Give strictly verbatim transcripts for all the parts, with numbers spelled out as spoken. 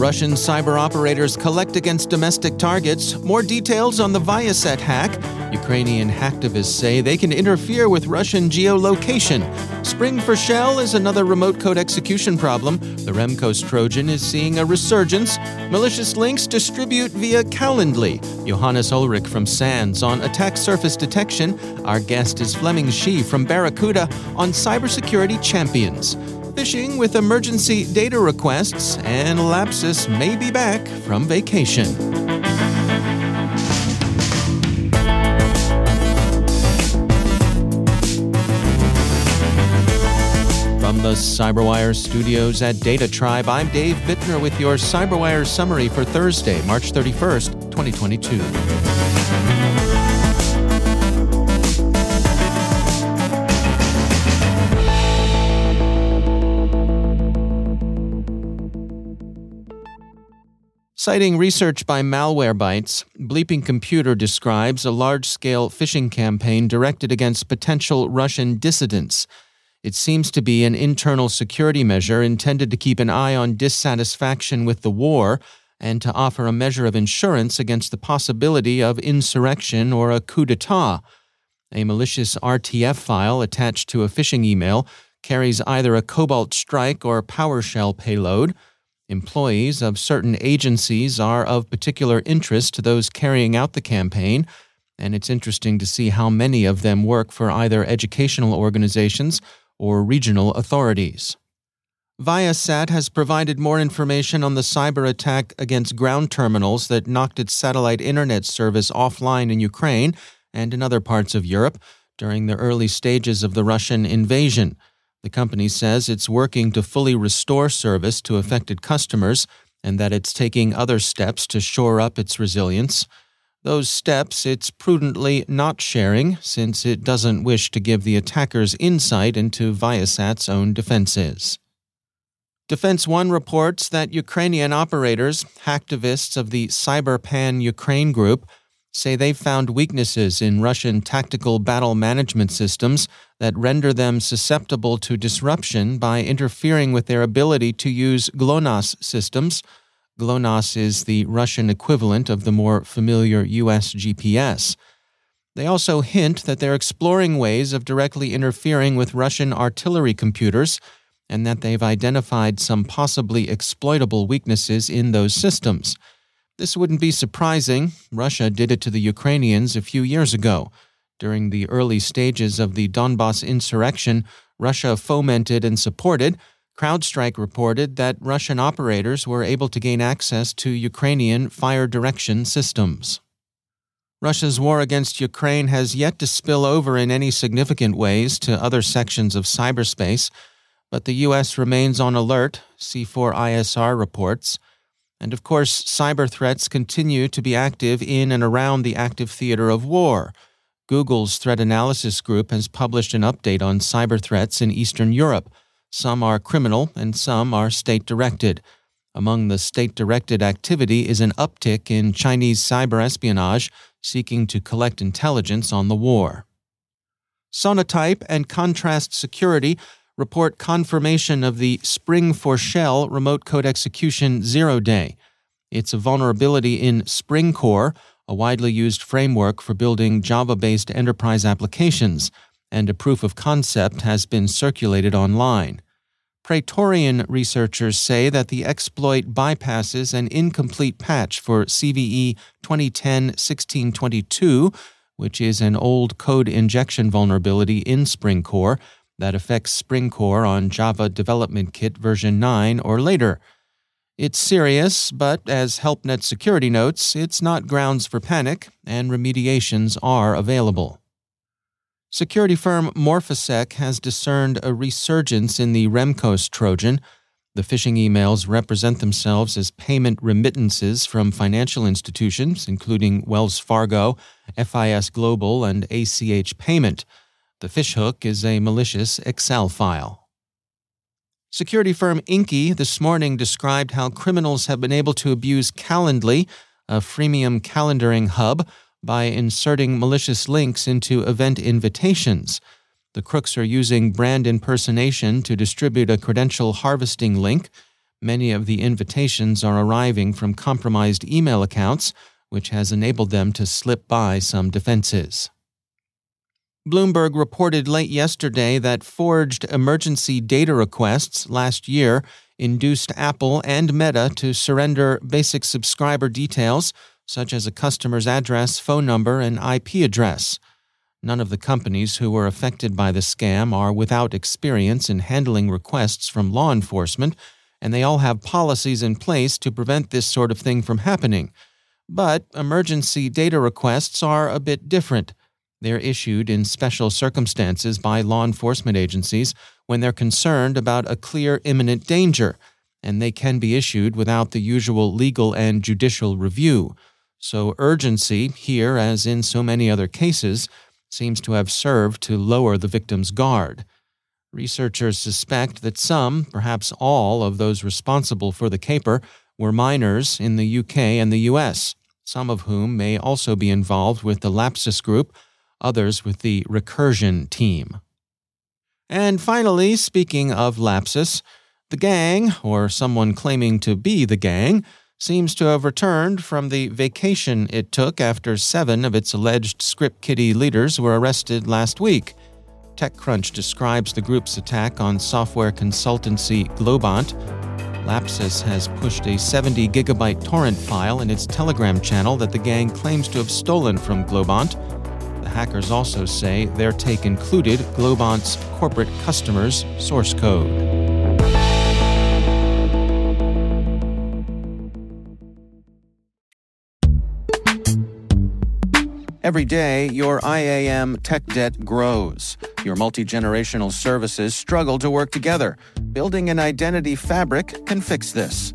Russian cyber operators collect against domestic targets. More details on the Viaset hack. Ukrainian hacktivists say they can interfere with Russian geolocation. Spring for Shell is another remote code execution problem. The Remcoast Trojan is seeing a resurgence. Malicious links distribute via Calendly. Johannes Ulrich from SANS on attack surface detection. Our guest is Fleming Shi from Barracuda on cybersecurity champions. Phishing with emergency data requests, and Lapsus may be back from vacation. From the CyberWire studios at Data Tribe, I'm Dave Bittner with your CyberWire summary for Thursday, March thirty-first, twenty twenty-two. Citing research by Malwarebytes, Bleeping Computer describes a large-scale phishing campaign directed against potential Russian dissidents. It seems to be an internal security measure intended to keep an eye on dissatisfaction with the war and to offer a measure of insurance against the possibility of insurrection or a coup d'etat. A malicious R T F file attached to a phishing email carries either a Cobalt Strike or PowerShell payload. Employees of certain agencies are of particular interest to those carrying out the campaign, and it's interesting to see how many of them work for either educational organizations or regional authorities. Viasat has provided more information on the cyber attack against ground terminals that knocked its satellite internet service offline in Ukraine and in other parts of Europe during the early stages of the Russian invasion. The company says it's working to fully restore service to affected customers and that it's taking other steps to shore up its resilience. Those steps it's prudently not sharing, since it doesn't wish to give the attackers insight into Viasat's own defenses. Defense One reports that Ukrainian operators, hacktivists of the Cyber Pan Ukraine group, say they've found weaknesses in Russian tactical battle management systems that render them susceptible to disruption by interfering with their ability to use GLONASS systems. GLONASS is the Russian equivalent of the more familiar U S G P S. They also hint that they're exploring ways of directly interfering with Russian artillery computers and that they've identified some possibly exploitable weaknesses in those systems. This wouldn't be surprising. Russia did it to the Ukrainians a few years ago. During the early stages of the Donbas insurrection, Russia fomented and supported. CrowdStrike reported that Russian operators were able to gain access to Ukrainian fire direction systems. Russia's war against Ukraine has yet to spill over in any significant ways to other sections of cyberspace, but the U S remains on alert, C four I S R reports. And of course, cyber threats continue to be active in and around the active theater of war. Google's Threat Analysis Group has published an update on cyber threats in Eastern Europe. Some are criminal and some are state-directed. Among the state-directed activity is an uptick in Chinese cyber espionage seeking to collect intelligence on the war. Sonatype and Contrast Security report confirmation of the Spring four Shell remote code execution zero day. It's a vulnerability in Spring Core, a widely used framework for building Java-based enterprise applications, and a proof of concept has been circulated online. Praetorian researchers say that the exploit bypasses an incomplete patch for C V E twenty ten dash sixteen twenty-two, which is an old code injection vulnerability in Spring Core that affects Spring Core on Java Development Kit version nine or later. It's serious, but as HelpNet Security notes, it's not grounds for panic, and remediations are available. Security firm Morphisec has discerned a resurgence in the Remcoast Trojan. The phishing emails represent themselves as payment remittances from financial institutions, including Wells Fargo, F I S Global, and A C H Payment. The fishhook is a malicious Excel file. Security firm Inky this morning described how criminals have been able to abuse Calendly, a freemium calendaring hub, by inserting malicious links into event invitations. The crooks are using brand impersonation to distribute a credential harvesting link. Many of the invitations are arriving from compromised email accounts, which has enabled them to slip by some defenses. Bloomberg reported late yesterday that forged emergency data requests last year induced Apple and Meta to surrender basic subscriber details, such as a customer's address, phone number, and I P address. None of the companies who were affected by the scam are without experience in handling requests from law enforcement, and they all have policies in place to prevent this sort of thing from happening. But emergency data requests are a bit different. They're issued in special circumstances by law enforcement agencies when they're concerned about a clear imminent danger, and they can be issued without the usual legal and judicial review. So urgency, here as in so many other cases, seems to have served to lower the victim's guard. Researchers suspect that some, perhaps all, of those responsible for the caper were minors in the U K and the U S, some of whom may also be involved with the Lapsus group, others with the Recursion team. And finally, speaking of Lapsus, the gang, or someone claiming to be the gang, seems to have returned from the vacation it took after seven of its alleged ScriptKitty leaders were arrested last week. TechCrunch describes the group's attack on software consultancy Globant. Lapsus has pushed a seventy gigabyte torrent file in its Telegram channel that the gang claims to have stolen from Globant. The hackers also say their take included Globant's corporate customers' source code. Every day, your I A M tech debt grows. Your multi-generational services struggle to work together. Building an identity fabric can fix this.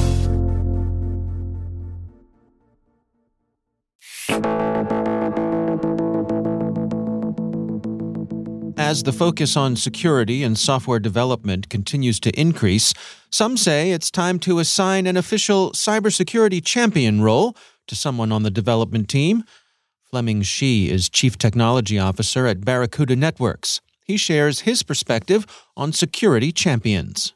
As the focus on security and software development continues to increase, some say it's time to assign an official cybersecurity champion role to someone on the development team. Fleming Shi is Chief Technology Officer at Barracuda Networks. He shares his perspective on security champions.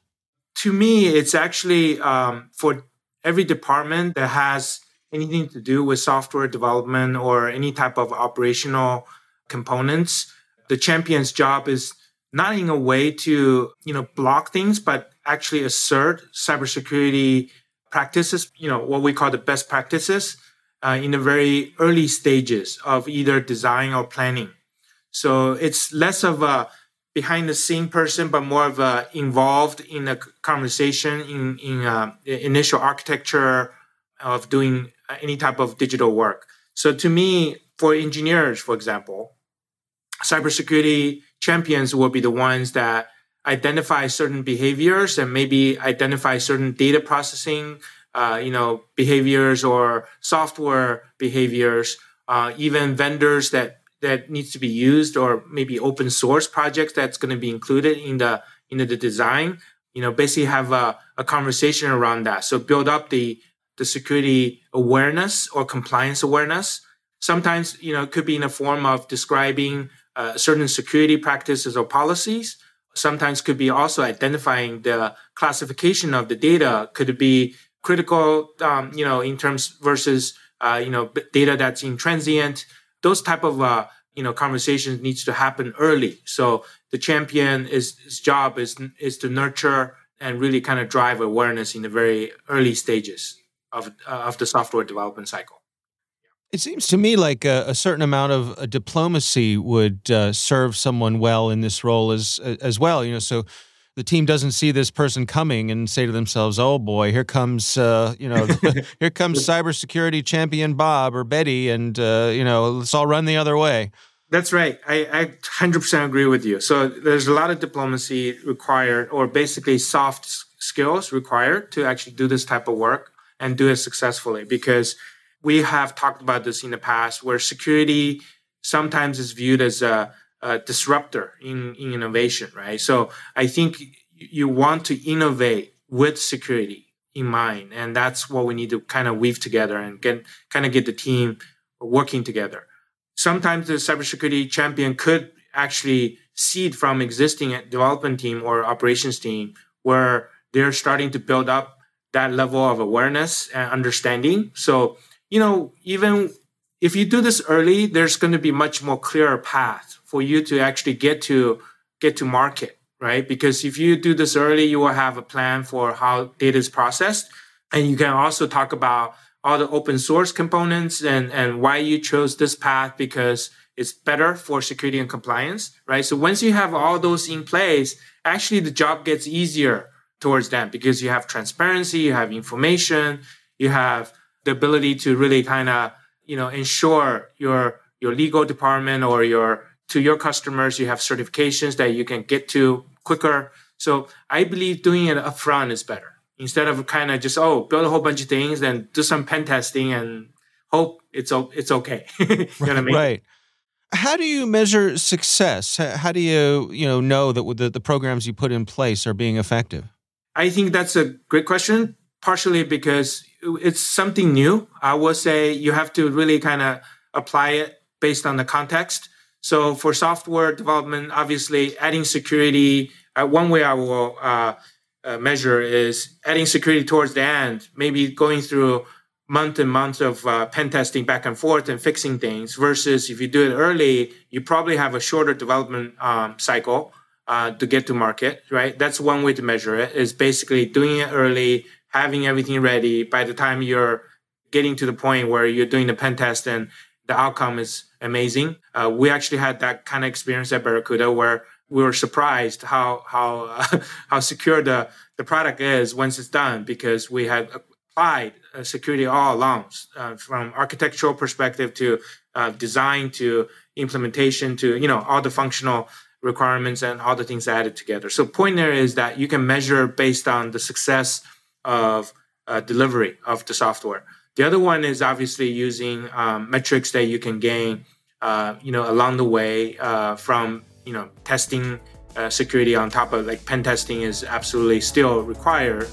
To me, it's actually um, for every department that has anything to do with software development or any type of operational components, the champion's job is not in a way to, you know, block things, but actually assert cybersecurity practices, you know, what we call the best practices uh, in the very early stages of either design or planning. So it's less of a behind-the-scene person, but more of a involved in the conversation, in, in uh, initial architecture of doing any type of digital work. So to me, for engineers, for example, cybersecurity champions will be the ones that identify certain behaviors and maybe identify certain data processing, uh, you know, behaviors or software behaviors, uh, even vendors that, that needs to be used, or maybe open source projects that's going to be included in the in the design. You know, basically have a, a conversation around that. So build up the the security awareness or compliance awareness. Sometimes, you know, it could be in the form of describing uh, certain security practices or policies. Sometimes could be also identifying the classification of the data. Could it be critical, um, you know, in terms versus, uh, you know, data that's intransient? Those type of, uh, you know, conversations needs to happen early. So the champion's his job is is to nurture and really kind of drive awareness in the very early stages of uh, of the software development cycle. It seems to me like a, a certain amount of uh, diplomacy would uh, serve someone well in this role as as well. You know, so the team doesn't see this person coming and say to themselves, "Oh boy, here comes uh, you know, here comes cybersecurity champion Bob or Betty, and uh, you know, let's all run the other way." That's right. I, I one hundred percent agree with you. So there's a lot of diplomacy required, or basically soft skills required to actually do this type of work and do it successfully, because we have talked about this in the past, where security sometimes is viewed as a, a disruptor in, in innovation, right? So I think you want to innovate with security in mind, and that's what we need to kind of weave together and get kind of get the team working together. Sometimes the cybersecurity champion could actually seed from existing development team or operations team, where they're starting to build up that level of awareness and understanding. So, you know, even if you do this early, there's going to be much more clearer path for you to actually get to get to market, right? Because if you do this early, you will have a plan for how data is processed. And you can also talk about all the open source components and, and why you chose this path, because it's better for security and compliance, right? So once you have all those in place, actually the job gets easier towards them, because you have transparency, you have information, you have the ability to really kind of, you know, ensure your your legal department or your to your customers, you have certifications that you can get to quicker. So I believe doing it upfront is better, instead of kind of just, oh, build a whole bunch of things and do some pen testing and hope it's it's okay. You know what I mean? Right. How do you measure success? How do you you know know that the, the programs you put in place are being effective? I think that's a great question. Partially because it's something new. I will say you have to really kind of apply it based on the context. So for software development, obviously adding security, uh, one way I will uh, uh, measure is adding security towards the end, maybe going through month and month of uh, pen testing back and forth and fixing things, versus if you do it early, you probably have a shorter development um, cycle uh, to get to market, right? That's one way to measure it, is basically doing it early, having everything ready by the time you're getting to the point where you're doing the pen test and the outcome is amazing. Uh, we actually had that kind of experience at Barracuda, where we were surprised how how uh, how secure the, the product is once it's done, because we had applied uh, security all along, uh, from architectural perspective to uh, design to implementation to, you know, all the functional requirements and all the things added together. So point there is that you can measure based on the success of uh, delivery of the software. The other one is obviously using um, metrics that you can gain, uh, you know, along the way uh, from you know, testing uh, security on top of, like, pen testing is absolutely still required.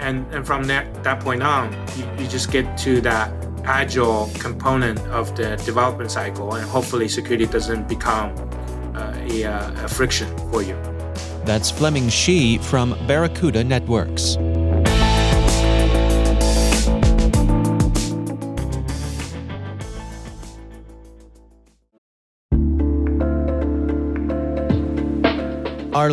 And and from that, that point on, you, you just get to that agile component of the development cycle, and hopefully security doesn't become uh, a, a friction for you. That's Fleming Shi from Barracuda Networks. Are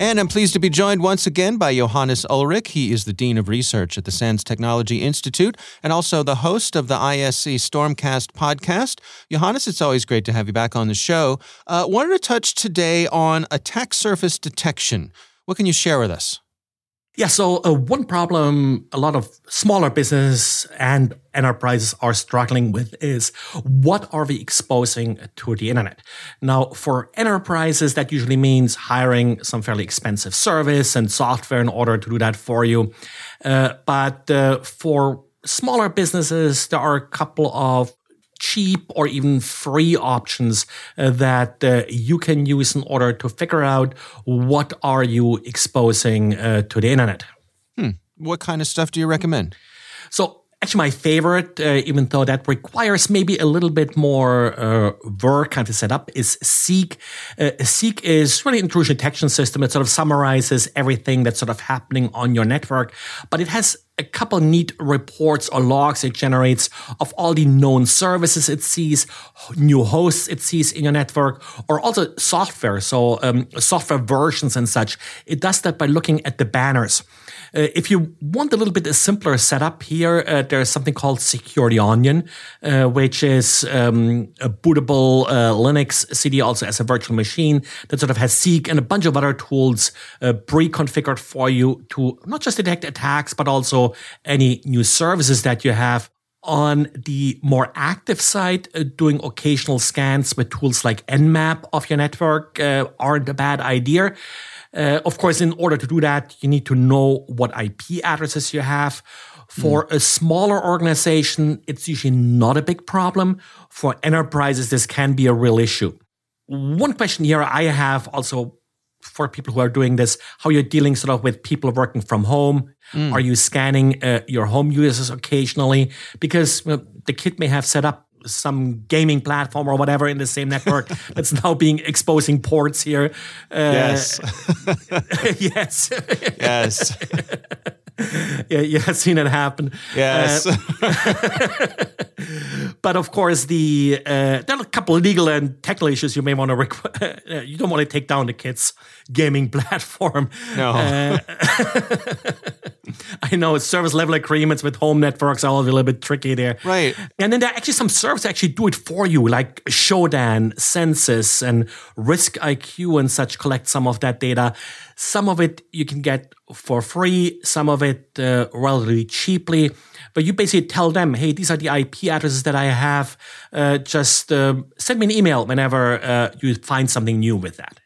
And I'm pleased to be joined once again by Johannes Ulrich. He is the Dean of Research at the SANS Technology Institute and also the host of the I S C Stormcast podcast. Johannes, it's always great to have you back on the show. Uh, wanted to touch today on attack surface detection. What can you share with us? Yeah, so uh, one problem a lot of smaller businesses and enterprises are struggling with is, what are we exposing to the internet? Now, for enterprises, that usually means hiring some fairly expensive service and software in order to do that for you. Uh, but uh, for smaller businesses, there are a couple of cheap or even free options uh, that uh, you can use in order to figure out what are you exposing uh, to the internet. Hmm. What kind of stuff do you recommend? So actually my favorite, uh, even though that requires maybe a little bit more uh, work kind of setup, is Zeek. Uh, Zeek is really an intrusion detection system. It sort of summarizes everything that's sort of happening on your network, but it has a couple neat reports or logs it generates of all the known services it sees, new hosts it sees in your network, or also software, so um, software versions and such. It does that by looking at the banners. Uh, if you want a little bit a simpler setup here, uh, there's something called Security Onion, uh, which is um, a bootable uh, Linux C D, also as a virtual machine, that sort of has Zeek and a bunch of other tools uh, pre-configured for you to not just detect attacks, but also any new services that you have. On the more active side, uh, doing occasional scans with tools like Nmap of your network uh, aren't a bad idea. Uh, of course, in order to do that, you need to know what I P addresses you have. For mm. a smaller organization, it's usually not a big problem. For enterprises, this can be a real issue. One question here I have also for people who are doing this, how you're dealing sort of with people working from home. Mm. Are you scanning uh, your home users occasionally? Because well, the kid may have set up some gaming platform or whatever in the same network that's now being exposing ports here. Uh, yes. yes. yes. Yeah, you have seen it happen. Yes. Uh, but of course, the uh, there are a couple of legal and technical issues you may want to requ- you don't want to take down the kids' gaming platform. No. Uh, I know service level agreements with home networks are always a little bit tricky there. Right. And then there are actually some services that actually do it for you, like Shodan, Census, and Risk I Q and such collect some of that data. Some of it you can get for free, some of it uh, relatively cheaply. But you basically tell them, hey, these are the I P addresses that I have. Uh, just uh, send me an email whenever uh, you find something new with that.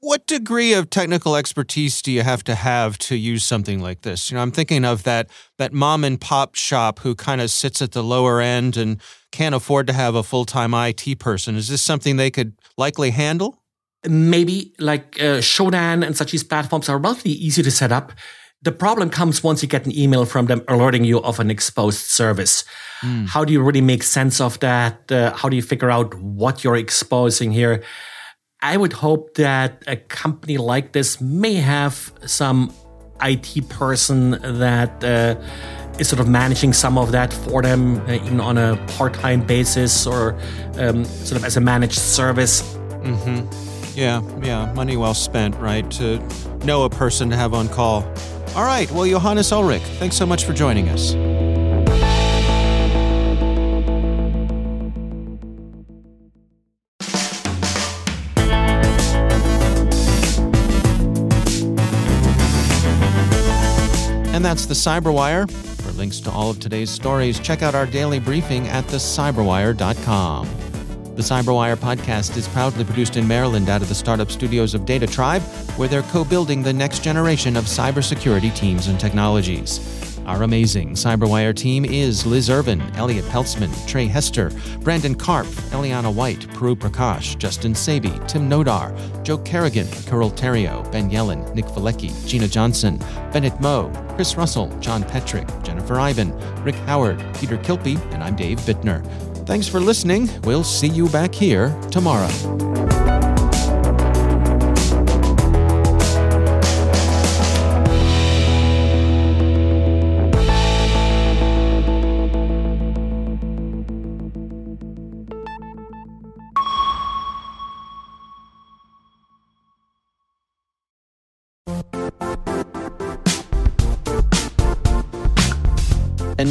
What degree of technical expertise do you have to have to use something like this? You know, I'm thinking of that that mom and pop shop who kind of sits at the lower end and can't afford to have a full-time I T person. Is this something they could likely handle? Maybe, like uh, Shodan and such, these platforms are relatively easy to set up. The problem comes once you get an email from them alerting you of an exposed service. Mm. How do you really make sense of that? Uh, how do you figure out what you're exposing here? I would hope that a company like this may have some I T person that uh, is sort of managing some of that for them, uh, even on a part-time basis or um, sort of as a managed service. Mm-hmm. Yeah, yeah, money well spent, right? To know a person to have on call. All right, well, Johannes Ulrich, thanks so much for joining us. And that's the CyberWire. For links to all of today's stories, check out our daily briefing at the cyber wire dot com. The CyberWire podcast is proudly produced in Maryland out of the startup studios of Data Tribe, where they're co-building the next generation of cybersecurity teams and technologies. Our amazing CyberWire team is Liz Irvin, Elliot Peltzman, Trey Hester, Brandon Karpf, Eliana White, Peru Prakash, Justin Sabi, Tim Nodar, Joe Kerrigan, Carol Terrio, Ben Yellen, Nick Vilecki, Gina Johnson, Bennett Moe, Chris Russell, John Petrick, Jennifer Ivan, Rick Howard, Peter Kilpie, and I'm Dave Bittner. Thanks for listening. We'll see you back here tomorrow. And